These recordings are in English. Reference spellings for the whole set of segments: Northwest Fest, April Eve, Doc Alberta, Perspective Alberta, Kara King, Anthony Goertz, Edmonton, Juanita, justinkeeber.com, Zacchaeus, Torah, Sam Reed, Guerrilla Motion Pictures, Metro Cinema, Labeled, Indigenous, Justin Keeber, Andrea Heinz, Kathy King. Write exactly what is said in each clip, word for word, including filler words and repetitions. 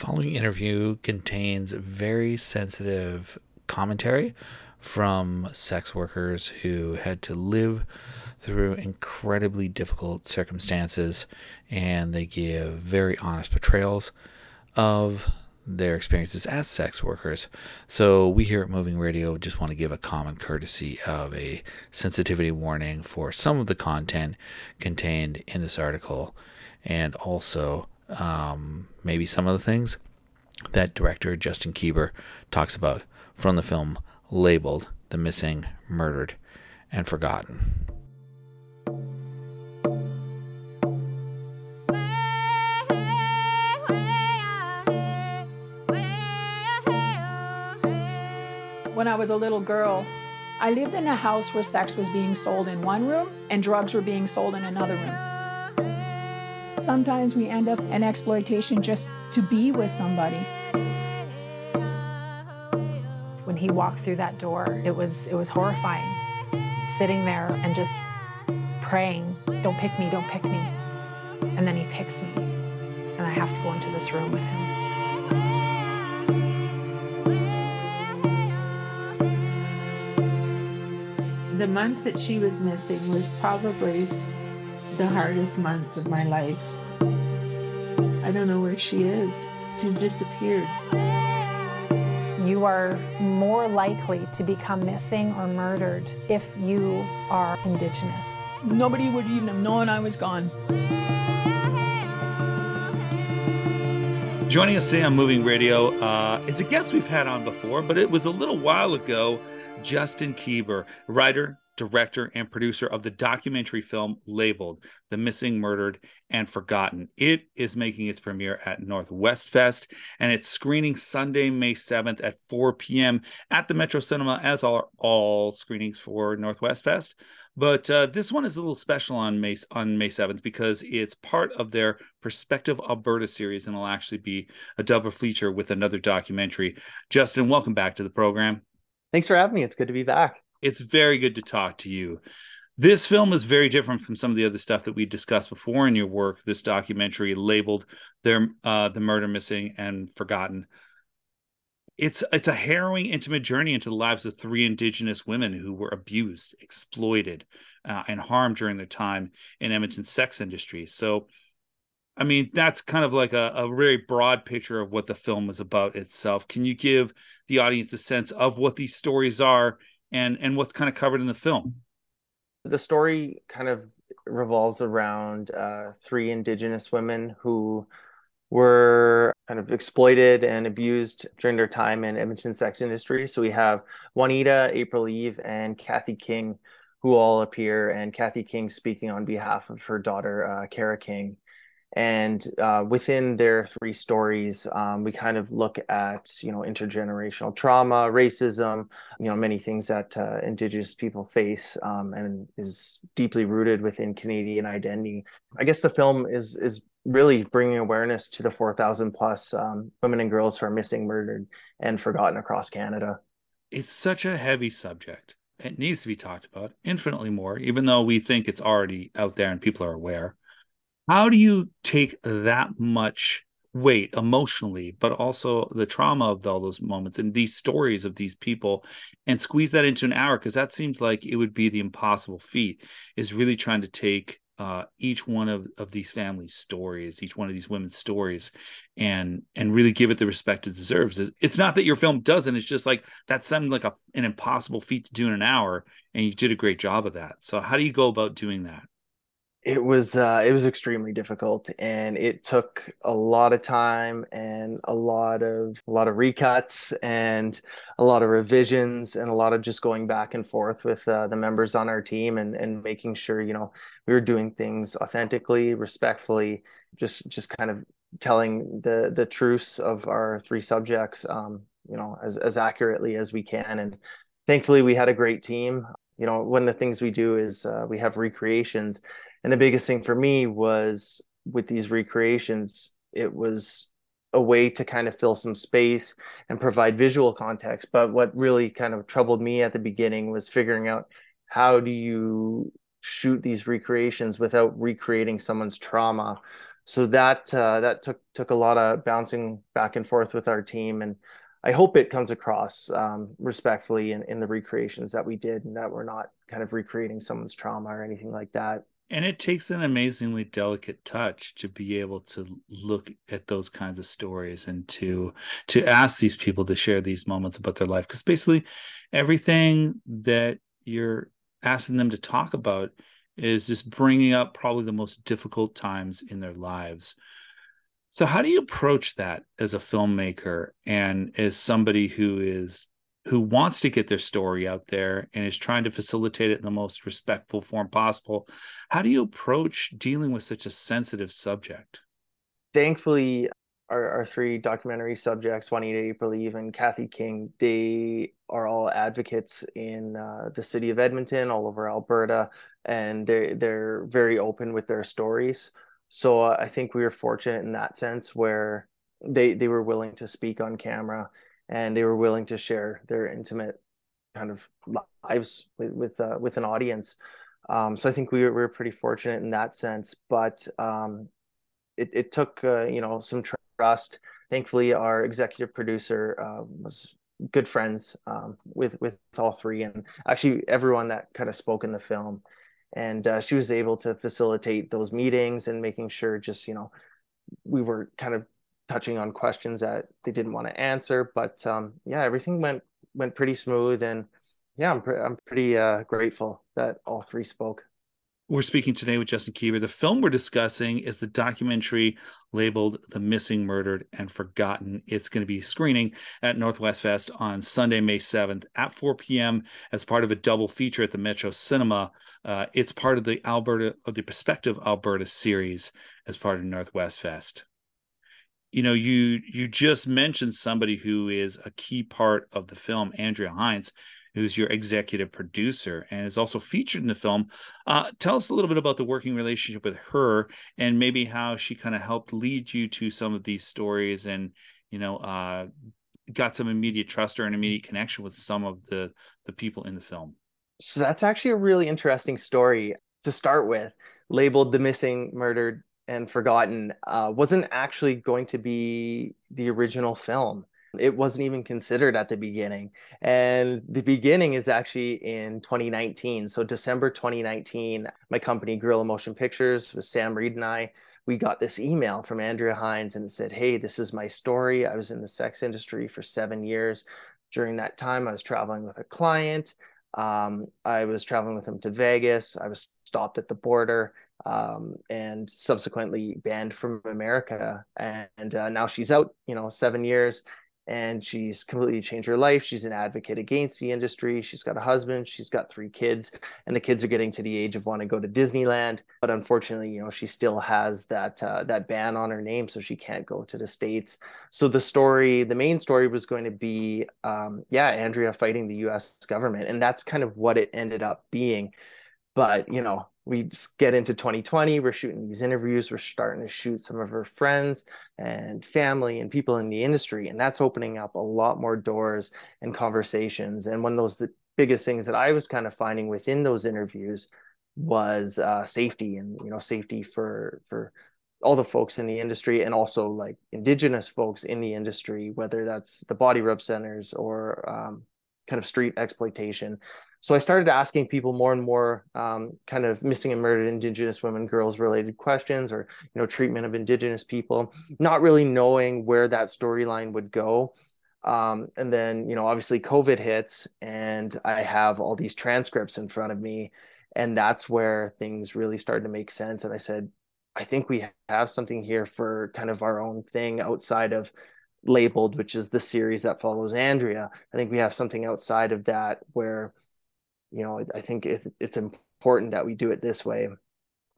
following interview contains very sensitive commentary from sex workers who had to live through incredibly difficult circumstances, and they give very honest portrayals of their experiences as sex workers. So we here at Moving Radio just want to give a common courtesy of a sensitivity warning for some of the content contained in this article, and also um, maybe some of the things that director Justin Keeber talks about from the film Labeled, The Missing, Murdered, and Forgotten. When I was a little girl, I lived in a house where sex was being sold in one room and drugs were being sold in another room. Sometimes we end up in exploitation just to be with somebody. When he walked through that door, it was it was horrifying. Sitting there and just praying, don't pick me, don't pick me. And then he picks me, and I have to go into this room with him. The month that she was missing was probably the hardest month of my life. I don't know where she is. She's disappeared. You are more likely to become missing or murdered if you are Indigenous. Nobody would even have known I was gone. Joining us today on Moving Radio uh, is a guest we've had on before, but it was a little while ago. Justin Keeber, writer, director, and producer of the documentary film Labeled, The Missing, Murdered, and Forgotten. It is making its premiere at Northwest Fest, and it's screening Sunday, May seventh at four p.m. at the Metro Cinema, as are all screenings for Northwest Fest. But uh, this one is a little special on May, on May seventh because it's part of their Perspective Alberta series, and it'll actually be a double feature with another documentary. Justin, welcome back to the program. Thanks for having me. It's good to be back. It's very good to talk to you. This film is very different from some of the other stuff that we discussed before in your work. This documentary Labeled, their, uh, The Murder, Missing, and Forgotten. It's, it's a harrowing, intimate journey into the lives of three Indigenous women who were abused, exploited, uh, and harmed during their time in Edmonton's sex industry. So, I mean, that's kind of like a, a very broad picture of what the film is about itself. Can you give the audience a sense of what these stories are and, and what's kind of covered in the film? The story kind of revolves around uh, three Indigenous women who were kind of exploited and abused during their time in Edmonton sex industry. So we have Juanita, April Eve, and Kathy King, who all appear, and Kathy King speaking on behalf of her daughter, uh, Kara King. And uh, within their three stories, um, we kind of look at, you know, intergenerational trauma, racism, you know, many things that uh, Indigenous people face um, and is deeply rooted within Canadian identity. I guess the film is is really bringing awareness to the four thousand plus um, women and girls who are missing, murdered, and forgotten across Canada. It's such a heavy subject. It needs to be talked about infinitely more, even though we think it's already out there and people are aware. How do you take that much weight emotionally, but also the trauma of all those moments and these stories of these people and squeeze that into an hour? Because that seems like it would be the impossible feat, is really trying to take uh, each one of, of these families' stories, each one of these women's stories, and and really give it the respect it deserves. It's not that your film doesn't. It's just like that sounded like a, an impossible feat to do in an hour, and you did a great job of that. So how do you go about doing that? It was uh, it was extremely difficult, and it took a lot of time and a lot of a lot of recuts and a lot of revisions and a lot of just going back and forth with uh, the members on our team and, and making sure, you know, we were doing things authentically, respectfully, just just kind of telling the the truths of our three subjects, um, you know, as, as accurately as we can. And thankfully, we had a great team. You know, one of the things we do is uh, we have recreations. And the biggest thing for me was with these recreations, it was a way to kind of fill some space and provide visual context. But what really kind of troubled me at the beginning was figuring out, how do you shoot these recreations without recreating someone's trauma? so that uh, that took took a lot of bouncing back and forth with our team, and I hope it comes across um, respectfully in, in the recreations that we did, and that we're not kind of recreating someone's trauma or anything like that. And it takes an amazingly delicate touch to be able to look at those kinds of stories and to to ask these people to share these moments about their life. Because basically everything that you're asking them to talk about is just bringing up probably the most difficult times in their lives. So how do you approach that as a filmmaker and as somebody who is who wants to get their story out there and is trying to facilitate it in the most respectful form possible? How do you approach dealing with such a sensitive subject? Thankfully, our, our three documentary subjects, Juanita, April Eve, and Kathy King, they are all advocates in uh, the city of Edmonton, all over Alberta, and they're, they're very open with their stories. So uh, I think we were fortunate in that sense where they, they were willing to speak on camera, and they were willing to share their intimate kind of lives with with, uh, with an audience. Um, so I think we were, we were pretty fortunate in that sense. But um, it, it took, uh, you know, some trust. Thankfully, our executive producer uh, was good friends um, with, with all three, and actually everyone that kind of spoke in the film. And uh, she was able to facilitate those meetings and making sure just, you know, we were kind of touching on questions that they didn't want to answer, but um, yeah, everything went went pretty smooth, and yeah, I'm pre- I'm pretty uh, grateful that all three spoke. We're speaking today with Justin Keeber. The film we're discussing is the documentary labeled "The Missing, Murdered, and Forgotten." It's going to be screening at Northwest Fest on Sunday, May seventh at four p.m. as part of a double feature at the Metro Cinema. Uh, it's part of the Alberta, or the Perspective Alberta series, as part of Northwest Fest. You know, you you just mentioned somebody who is a key part of the film, Andrea Heinz, who's your executive producer and is also featured in the film. Uh, tell us a little bit about the working relationship with her and maybe how she kind of helped lead you to some of these stories and, you know, uh, got some immediate trust or an immediate connection with some of the, the people in the film. So that's actually a really interesting story to start with, labeled "The Missing, Murdered, and Forgotten." Uh, wasn't actually going to be the original film. It wasn't even considered at the beginning. And the beginning is actually in twenty nineteen. So December twenty nineteen, my company, Guerrilla Motion Pictures, with Sam Reed and I, we got this email from Andrea Heinz, and it said, "Hey, this is my story. I was in the sex industry for seven years. During that time, I was traveling with a client. Um, I was traveling with him to Vegas. I was stopped at the border. Um, and subsequently banned from America. And uh, now she's out, you know, seven years and she's completely changed her life. She's an advocate against the industry. She's got a husband, she's got three kids, and the kids are getting to the age of wanting to go to Disneyland. But unfortunately, you know, she still has that, uh, that ban on her name, so she can't go to the States." So the story, the main story was going to be, um, yeah, Andrea fighting the U S government. And that's kind of what it ended up being. But, you know, we get into twenty twenty, we're shooting these interviews, we're starting to shoot some of her friends and family and people in the industry. And that's opening up a lot more doors and conversations. And one of those the biggest things that I was kind of finding within those interviews was uh, safety and, you know, safety for, for all the folks in the industry, and also like Indigenous folks in the industry, whether that's the body rub centers or um, kind of street exploitation. So I started asking people more and more um, kind of missing and murdered Indigenous women, girls related questions, or, you know, treatment of Indigenous people, not really knowing where that storyline would go. Um, and then, you know, obviously COVID hits and I have all these transcripts in front of me, and that's where things really started to make sense. And I said, I think we have something here for kind of our own thing outside of Labeled, which is the series that follows Andrea. I think we have something outside of that where, you know, I think it, it's important that we do it this way.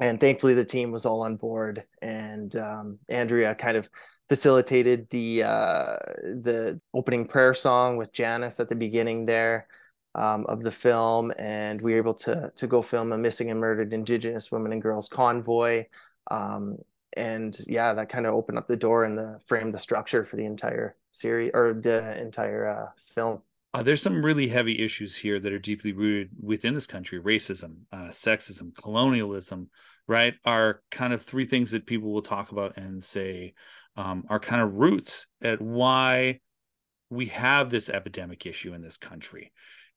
And thankfully, the team was all on board, and um, Andrea kind of facilitated the uh, the opening prayer song with Janice at the beginning there um, of the film, and we were able to to go film a missing and murdered Indigenous women and girls convoy, um, and yeah, that kind of opened up the door and the frame, the structure for the entire series or the entire uh, film. Uh, there's some really heavy issues here that are deeply rooted within this country: racism, uh, sexism, colonialism, right, are kind of three things that people will talk about and say um, are kind of roots at why we have this epidemic issue in this country.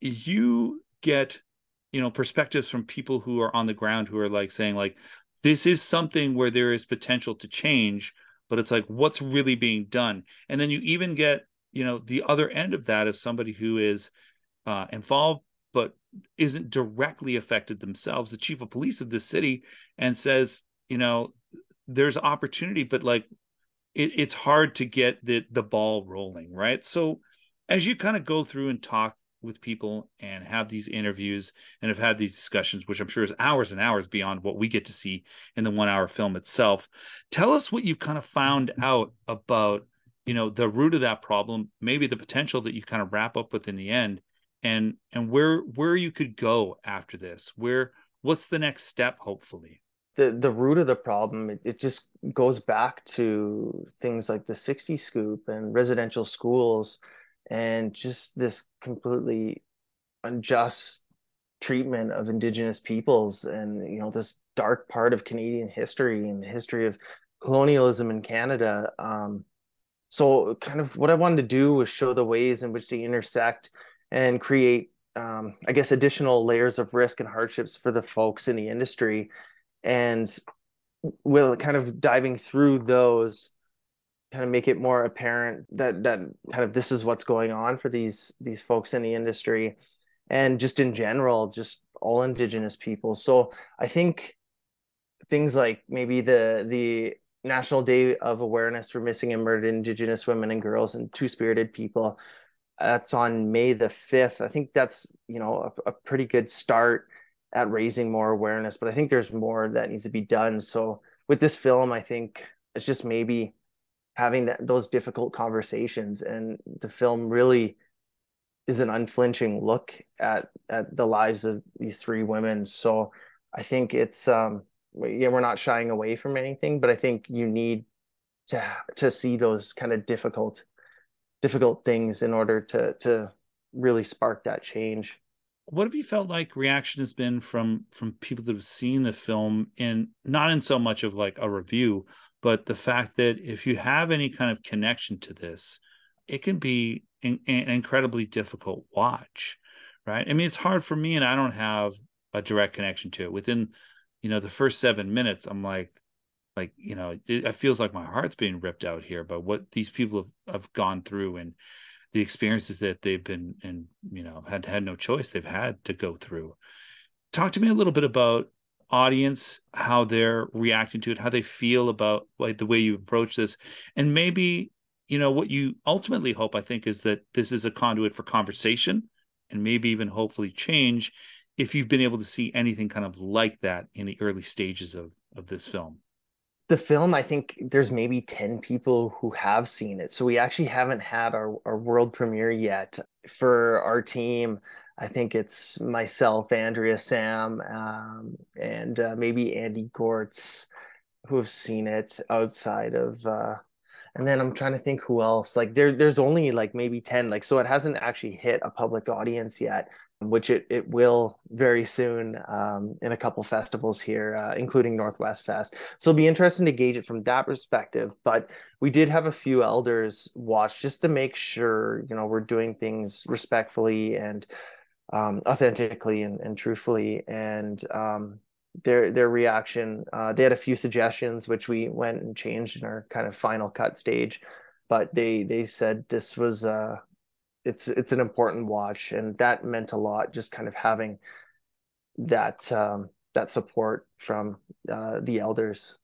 You get, you know, perspectives from people who are on the ground who are like saying like, this is something where there is potential to change, but it's like, what's really being done? And then you even get, you know, the other end of that of somebody who is uh, involved, but isn't directly affected themselves, the chief of police of this city, and says, you know, there's opportunity, but like, it, it's hard to get the, the ball rolling, right? So as you kind of go through and talk with people and have these interviews and have had these discussions, which I'm sure is hours and hours beyond what we get to see in the one hour film itself, tell us what you've kind of found out about, you know, the root of that problem, maybe the potential that you kind of wrap up with in the end, and, and where, where you could go after this, where, what's the next step, hopefully. The, the root of the problem, it, it just goes back to things like the sixty scoop and residential schools, and just this completely unjust treatment of Indigenous peoples, and, you know, this dark part of Canadian history and the history of colonialism in Canada. Um, so kind of what I wanted to do was show the ways in which they intersect and create, um, I guess, additional layers of risk and hardships for the folks in the industry. And we'll kind of diving through those, kind of make it more apparent that that kind of this is what's going on for these these folks in the industry, and just in general, just all Indigenous people. So I think things like maybe the the National Day of Awareness for Missing and Murdered Indigenous Women and Girls and Two-Spirited People, that's on May the fifth. I think that's, you know, a, a pretty good start at raising more awareness, but I think there's more that needs to be done. So with this film, I think it's just maybe having that, those difficult conversations, and the film really is an unflinching look at at the lives of these three women. So I think it's um yeah, we're not shying away from anything, but I think you need to to see those kind of difficult difficult things in order to to really spark that change. What have you felt like reaction has been from from people that have seen the film, and not in so much of like a review, but the fact that if you have any kind of connection to this, it can be an, an incredibly difficult watch, right? I mean, it's hard for me, and I don't have a direct connection to it. Within, you know, the first seven minutes, I'm like, like, you know, it, it feels like my heart's being ripped out here by what these people have, have gone through, and the experiences that they've been, and, you know, had had no choice, they've had to go through. Talk to me a little bit about audience, how they're reacting to it, how they feel about like the way you approach this, and maybe, you know, what you ultimately hope, I think, is that this is a conduit for conversation and maybe even hopefully change, if you've been able to see anything kind of like that in the early stages of of this film. The film, I think there's maybe ten people who have seen it. So we actually haven't had our, our world premiere yet. For our team, I think it's myself, Andrea, Sam, um, and uh, maybe Andy Goertz, who have seen it outside of, uh, and then I'm trying to think who else. Like there, there's only like maybe ten, like, so it hasn't actually hit a public audience yet, which it, it will very soon, um, in a couple festivals here, uh, including Northwest Fest. So it'll be interesting to gauge it from that perspective. But we did have a few elders watch just to make sure, you know, we're doing things respectfully and um, authentically and, and truthfully. And um, their their reaction, uh, they had a few suggestions, which we went and changed in our kind of final cut stage. But they they said this was... Uh, it's it's an important watch, and that meant a lot, just kind of having that um that support from uh the elders.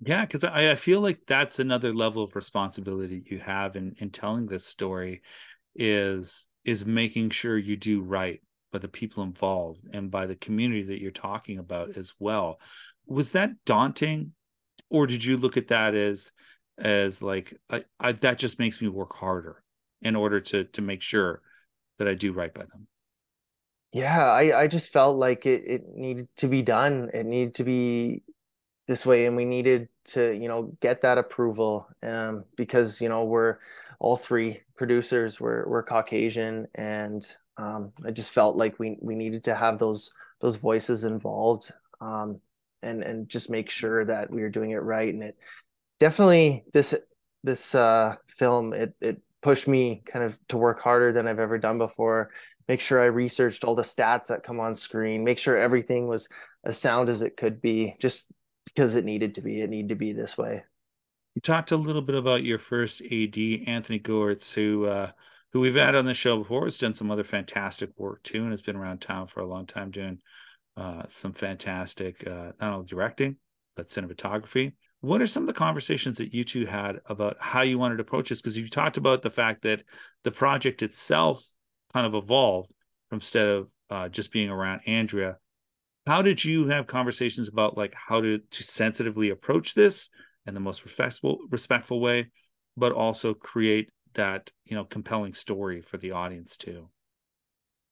Yeah, because I, I feel like that's another level of responsibility you have in in telling this story, is is making sure you do right by the people involved and by the community that you're talking about as well. Was that daunting, or did you look at that as as like I, I, that just makes me work harder in order to to make sure that I do right by them? Yeah, I, I just felt like it, it needed to be done. It needed to be this way, and we needed to, you know, get that approval, um, because, you know, we're all three producers, we're, we're Caucasian, and um, I just felt like we, we needed to have those, those voices involved. Um, and and just make sure that we were doing it right. And it definitely, this this uh, film, it it pushed me kind of to work harder than I've ever done before. Make sure I researched all the stats that come on screen. Make sure everything was as sound as it could be, just because it needed to be. It needed to be this way. You talked a little bit about your first A D, Anthony Goertz, who uh, who we've had on the show before. Has done some other fantastic work too, and has been around town for a long time doing uh, some fantastic, uh, not only directing, but cinematography. What are some of the conversations that you two had about how you wanted to approach this? Because you talked about the fact that the project itself kind of evolved from, instead of uh, just being around Andrea. How did you have conversations about like how to, to sensitively approach this in the most respectful, respectful way, but also create that, you know, compelling story for the audience too?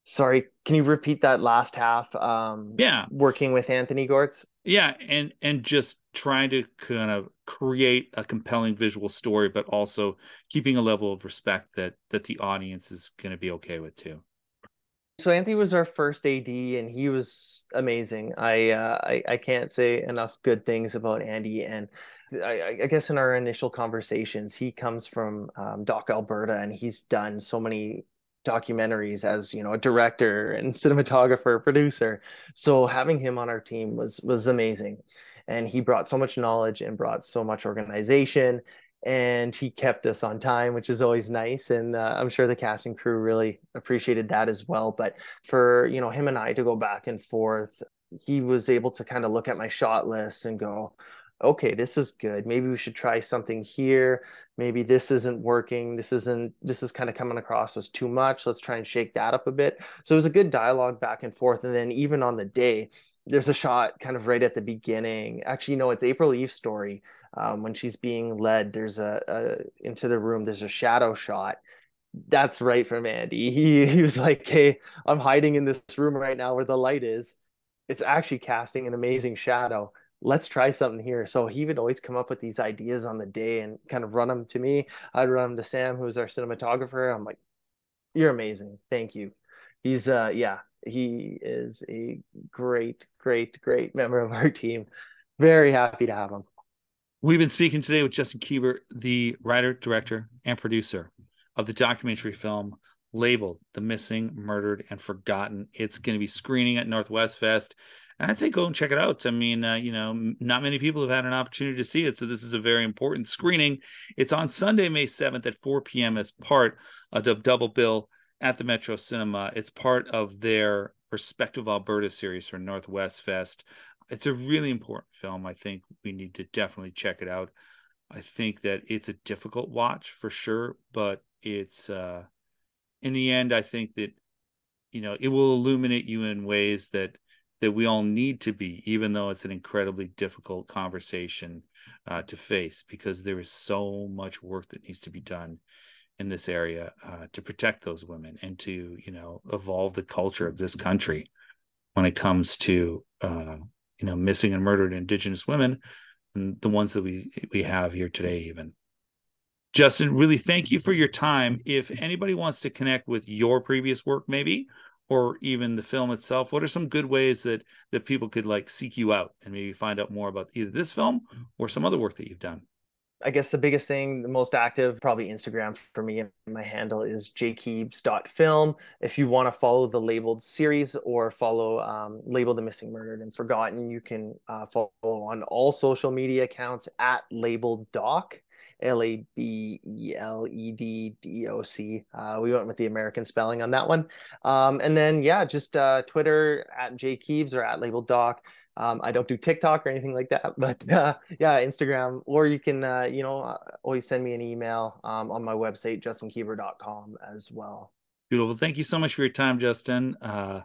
Sorry, can you repeat that last half? Um, yeah. Working with Anthony Goertz? Yeah, and and just trying to kind of create a compelling visual story, but also keeping a level of respect that that the audience is going to be okay with too. So Anthony was our first A D, and he was amazing. I uh, I, I can't say enough good things about Andy. And I, I guess in our initial conversations, he comes from um, Doc Alberta, and he's done so many documentaries as, you know, a director and cinematographer, producer. So having him on our team was was amazing. And he brought so much knowledge and brought so much organization, and he kept us on time, which is always nice. And uh, I'm sure the cast and crew really appreciated that as well. But for, you know, him and I to go back and forth, he was able to kind of look at my shot list and go, okay, this is good. Maybe we should try something here. Maybe this isn't working. This isn't, this is kind of coming across as too much. Let's try and shake that up a bit. So it was a good dialogue back and forth. And then even on the day, there's a shot kind of right at the beginning. Actually, no, it's April Eve's story. Um, when she's being led, there's a, a, into the room, there's a shadow shot. That's right from Andy. He, he was like, hey, I'm hiding in this room right now where the light is. It's actually casting an amazing shadow. Let's try something here. So he would always come up with these ideas on the day and kind of run them to me. I'd run them to Sam, who's our cinematographer. I'm like, you're amazing. Thank you. He's, uh, yeah, he is a great, great, great member of our team. Very happy to have him. We've been speaking today with Justin Keeber, the writer, director, and producer of the documentary film Labeled, The Missing, Murdered, and Forgotten. It's going to be screening at Northwest Fest. I'd say go and check it out. I mean, uh, you know, not many people have had an opportunity to see it, so this is a very important screening. It's on Sunday, May seventh at four p.m. as part of the double bill at the Metro Cinema. It's part of their Perspective Alberta series for Northwest Fest. It's a really important film. I think we need to definitely check it out. I think that it's a difficult watch for sure, but it's uh, in the end, I think that, you know, it will illuminate you in ways that that we all need to be, even though it's an incredibly difficult conversation uh, to face, because there is so much work that needs to be done in this area uh, to protect those women and to, you know, evolve the culture of this country when it comes to, uh, you know, missing and murdered Indigenous women, and the ones that we, we have here today even. Justin, really thank you for your time. If anybody wants to connect with your previous work, maybe, or even the film itself, what are some good ways that that people could like seek you out and maybe find out more about either this film or some other work that you've done? I guess the biggest thing, the most active, probably Instagram for me, and my handle is j keeps dot film. If you want to follow the Labeled series or follow um, Labeled, The Missing, Murdered, and Forgotten, you can uh, follow on all social media accounts at Labeled Doc. L A B E L E D D O C. Uh, we went with the American spelling on that one. Um, and then, yeah, just uh, Twitter at jkeeps or at Labeled Doc. Um, I don't do TikTok or anything like that, but uh, yeah, Instagram. Or you can, uh, you know, always send me an email um, on my website, justin keeber dot com as well. Beautiful. Thank you so much for your time, Justin. Uh,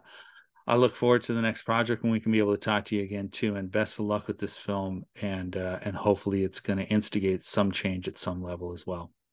I look forward to the next project when we can be able to talk to you again too, and best of luck with this film, and uh, and hopefully it's going to instigate some change at some level as well.